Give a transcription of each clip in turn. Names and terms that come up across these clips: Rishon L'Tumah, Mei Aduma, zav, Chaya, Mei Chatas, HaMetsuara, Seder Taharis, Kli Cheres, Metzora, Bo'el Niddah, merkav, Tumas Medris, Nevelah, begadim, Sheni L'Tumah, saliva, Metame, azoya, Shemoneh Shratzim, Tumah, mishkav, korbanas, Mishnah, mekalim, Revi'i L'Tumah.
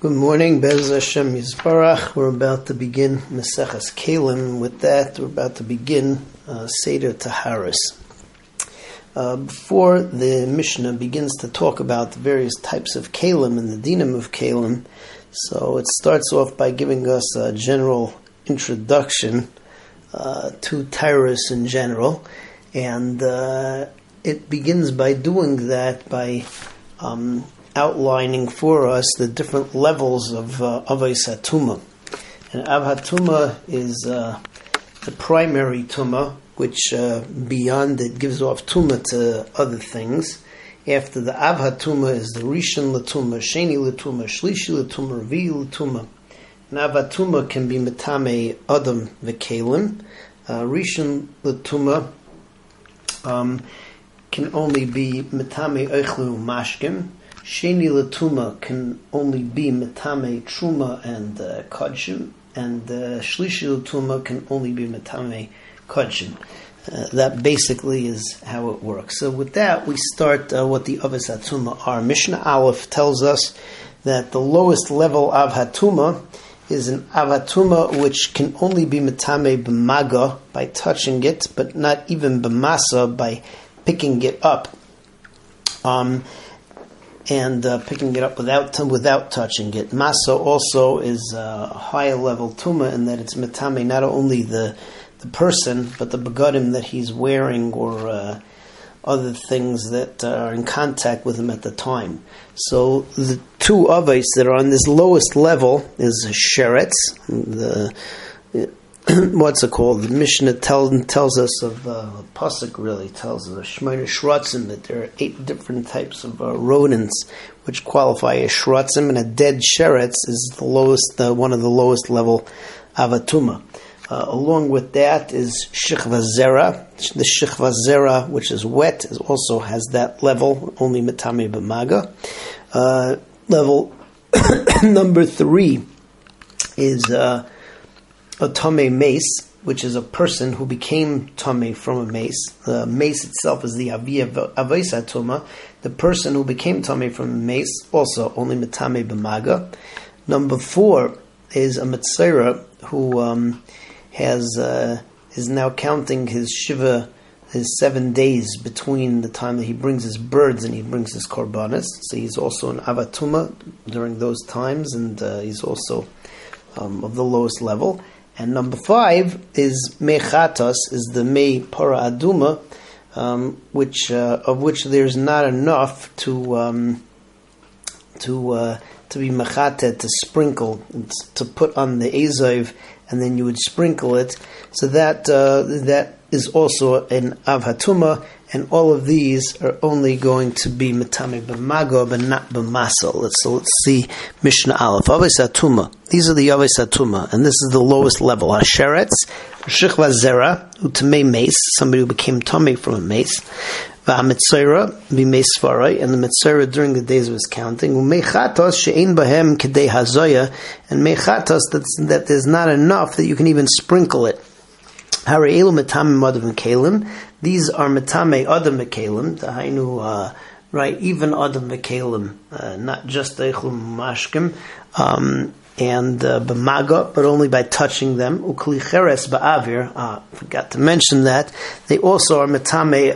Good morning, Bez Hashem Yisparach. We're about to begin Mesechas Kalim. With that, we're about to begin Seder Taharis. Before the Mishnah begins to talk about the various types of Kalim and the Dinam of Kalim, so it starts off by giving us a general introduction to Taharis in general, and it begins by doing that by outlining for us the different levels of Yovei Satuma. And Av HaTumah is the primary Tumah, which beyond it gives off Tumah to other things. After the Av HaTumah is the Rishon L'Tumah, Sheni L'Tumah, Shlishi L'Tumah, Revi'i L'Tumah. And Av HaTumah can be Metame Adam mekalim. Rishon L'Tumah can only be Metame Ochlin U'Mashkin. Sheni L'Tumah can only be Metame Terumah and kodashim, and Shlishi L'Tumah can only be Metame kodashim. That basically is how it works. So with that, we start what the Av HaTumah are. Mishnah Aleph tells us that the lowest level Av HaTumah is an Av HaTumah which can only be Metame B'maga, by touching it, but not even B'masa, by picking it up. And picking it up without touching it. Masa also is a higher level tumah in that it's metame not only the person, but the begadim that he's wearing or other things that are in contact with him at the time. So the two avos that are on this lowest level is Sheretz. What's it called? The Mishnah tells us of Pasuk really tells us of Shemoneh Shratzim that there are 8 different types of rodents which qualify as shratzim, and a dead sheretz is the lowest, one of the lowest level Av HaTumah. Along with that is Shichvas Zera. The Shichvas Zera, which is wet, also has that level, only Metame B'maga. Level number 3 is a tame meis, which is a person who became tame from a meis. The meis itself is the Yovei Satuma. The person who became tame from a meis, also only metame b'maga. Number 4 is a Metzora who is now counting his Shiva, his 7 days between the time that he brings his birds and he brings his korbanas. So he's also an Av HaTumah during those times, and he's also of the lowest level. And number 5 is Mei Chatas, is the Mei Aduma, of which there's not enough to be mechatet, to sprinkle, to put on the azoya, and then you would sprinkle it. So that is also an Av HaTumah, and all of these are only going to be metame b'mago, but not b'masa. So let's see Mishnah Aleph. Yovei Satuma. These are the Yovei Satuma, and this is the lowest level. Sheretz, Shichva Zera, Utamei Meis, somebody who became Tomei from a Meis. HaMetsuara, and the Metzora during the days of his counting. Mei Chatas, she'ein bahem kedei azoya, and Mei Chatas, that there's not enough that you can even sprinkle it. Hara'elu metame adam mekalim. These are metame adam mekalim. Tahainu, right? Even adam mekalim, not just eichlum mashkim, and b'maga, but only by touching them. Ukli cheres ba'avir. Forgot to mention that they also are metame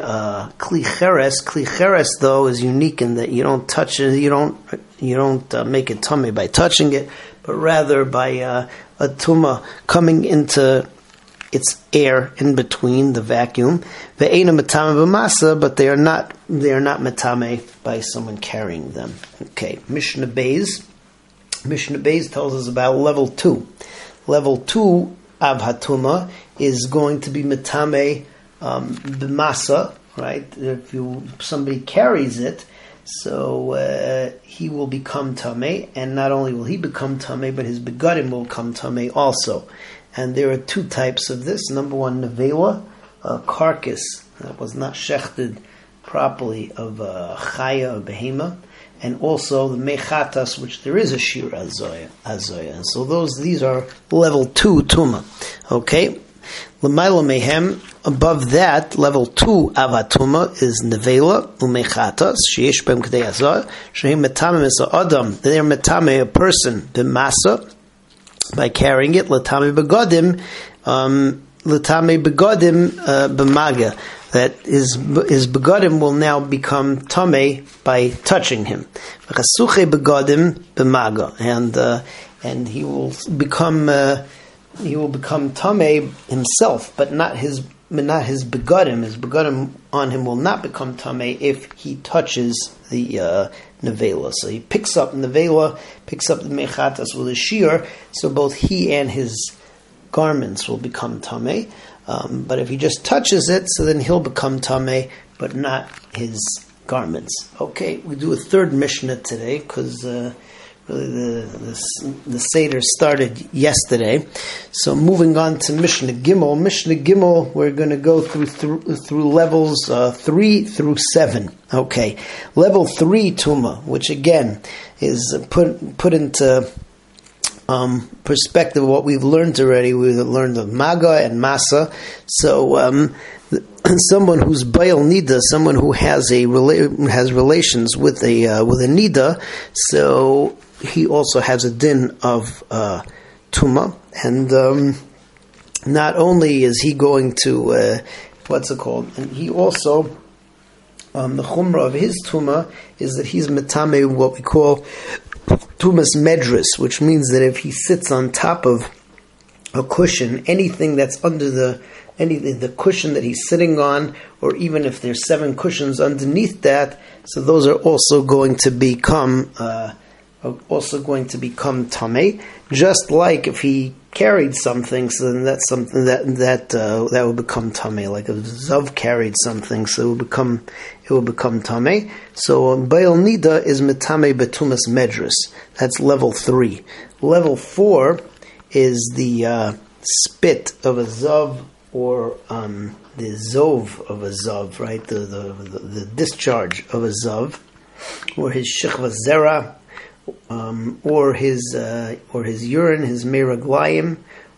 kli cheres. Kli cheres though is unique in that you don't touch it. You don't make it tame by touching it, but rather by a tumah coming into its air in between the vacuum. Ve'ena metame b'masa, but they are not metame by someone carrying them. Okay, Mishnah Beis. Mishnah Beis tells us about level 2. Level 2 Av HaTumah is going to be metame b'masa, right? If somebody carries it, so he will become tame, and not only will he become tame, but his begadim will become tame also. And there are 2 types of this. Number 1, Nevelah, a carcass that was not shechted properly of chaya or behema, and also the mechatas, which there is a shir azoya. And so these are level 2 tumah. Okay, l'mayla mehem Above that, level 2 Av HaTumah is Nevelah Mei Chatas sheyesh b'hem kedei azoya shehi metame is adam. They are metame a person b'masa by carrying it letame begadim b'maga. That his begadim will now become tame by touching him. V'chasuche begadim b'maga, and he will become tame himself, but not his begadim. His begadim on him will not become tame if he touches the nevelah. So he picks up nevelah, picks up the mechatas with a shear, so both he and his garments will become tame. But if he just touches it, so then he'll become tame, but not his garments. Okay, we do a third Mishnah today, because really the Seder started yesterday. So moving on to Mishnah Gimel. Mishnah Gimel, we're going to go through levels 3 through 7. Okay, level 3 Tumah, which again is put into perspective of what we've learned already. We've learned of maga and masa. So someone who's Bo'el Niddah, someone who has relations with a Nida, so he also has a din of Tumah. And not only is he going to and he also the Chumrah of his Tumah is that he's Metame what we call Tumas Medris, which means that if he sits on top of a cushion, anything that's under the cushion that he's sitting on, or even if there's 7 cushions underneath that, so those are also going to become Tameh. Just like if he carried something, so then that's something that will become Tameh. Like if zav carried something, so it will become Tameh. So Bo'el Niddah is Metame Betumas Medris. That's level 3. Level 4 is the spit of a zav, or the zov of a zav, right? The discharge of a zav, or his Shichvas Zera, or his urine, his merkalim,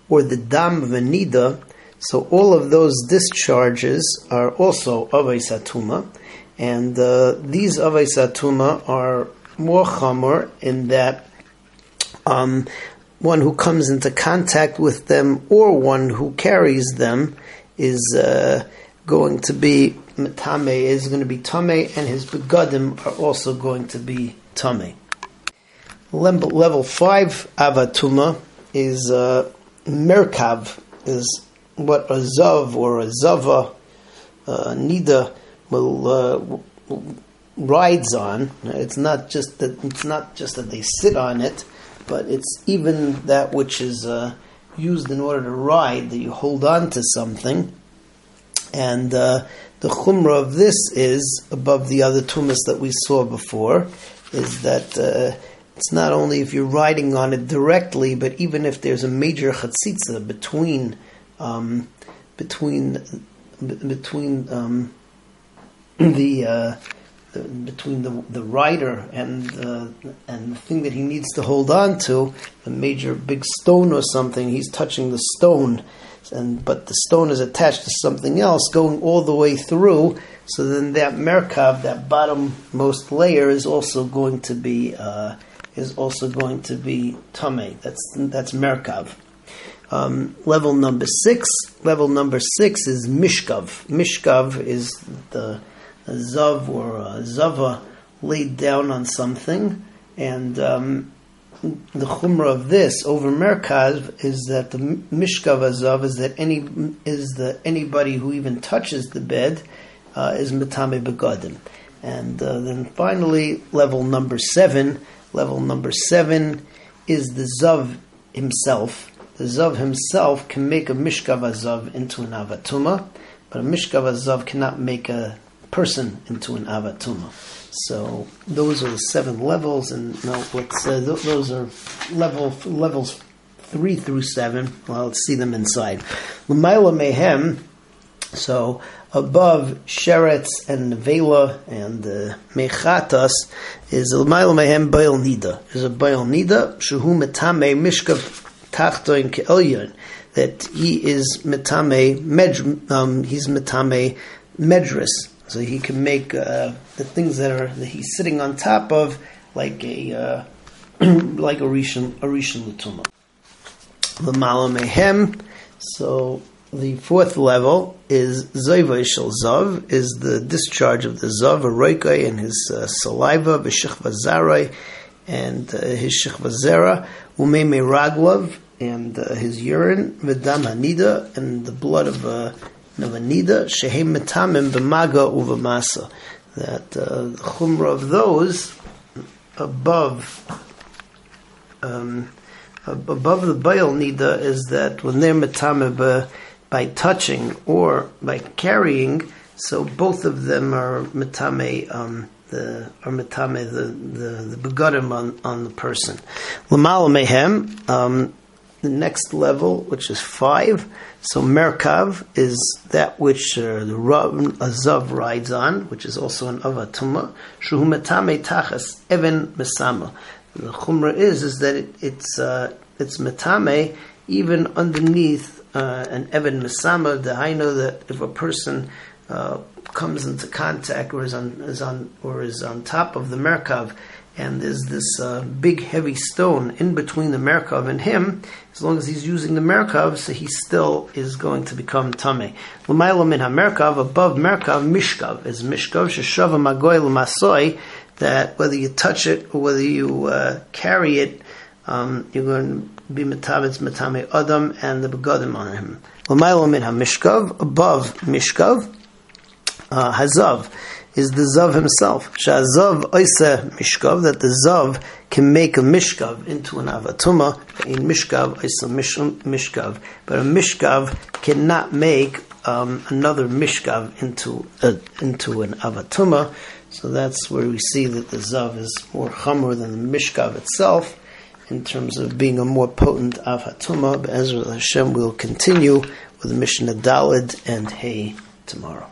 or the dam of a nida. So all of those discharges are also Yovei Satuma, and these Yovei Satuma are more chamor in that one who comes into contact with them or one who carries them is going to be tame, and his begadim are also going to be tame. Level 5 Av HaTumah is merkav, is what a zav or a zava nida will rides on. It's not just that they sit on it, but it's even that which is used in order to ride, that you hold on to something. And the chumrah of this is above the other tumas that we saw before, is that it's not only if you're riding on it directly, but even if there's a major chatzitza between the rider and the thing that he needs to hold on to, a major big stone or something, he's touching the stone, but the stone is attached to something else, going all the way through. So then that merkav, that bottommost layer, is also going to be tameh. That's merkav. Level number six is mishkav. Mishkav is a zav or a zava laid down on something, and the chumrah of this over merkav is that the mishkava zav is that anybody who even touches the bed is metame begadim. And then finally, level number seven is the zav himself. The zav himself can make a mishkava zav into an Av HaTumah, but a mishkava zav cannot make a person into an Av HaTumah. So those are the 7 levels, and now those are levels 3 through 7. Well, let's see them inside. L'mayla mehem. So above Sheretz and Nevelah and Mei Chatas is l'mayla mehem Bo'el Niddah. There's a Bo'el Niddah shehu metame mishkav tachton ke'elyon. that he is metame medris, so he can make the things that he's sitting on top of, like a Rishon L'Tumah. L'mala mehem. So the fourth level is zava shel zav, is the discharge of the zav, a roikei, and his saliva, v'shichvas zera, and his shichvas zera, umei meraglav, and his urine, v'dam Nida, and the blood of a Nida, shehem metamim b'maga uv'masa. That the chumra of those above the Bo'el Niddah is that when they're metame by touching or by carrying, so both of them are metame the begadim on the person. L'mala mehem. The next level, which is 5, so merkav is that which a zav rides on, which is also an Av HaTumah. Shehu metame tachas even mesama. The chumra is that it's metame even underneath an even mesama. The I know that if a person comes into contact or is on top of the merkav, and there's this big heavy stone in between the merkav and him, as long as he's using the merkav, so he still is going to become tamei. L'mayla min ha-merkav, above merkav, mishkav is mishkav sheshava magoy l'masoi, that whether you touch it or whether you carry it, you're going to be metabitz metame adam and the begadim on him. L'mayla min ha-mishkav, above mishkav, hazav is the zav himself. Shazav oiseh mishkav, that the zav can make a mishkav into an Av HaTumah. In mishkav oiseh mishkav, but a mishkav cannot make another mishkav into an Av HaTumah. So that's where we see that the zav is more chamor than the mishkav itself in terms of being a more potent Av HaTumah. But as with Hashem, we'll continue with Mishnah Daled and Hay tomorrow.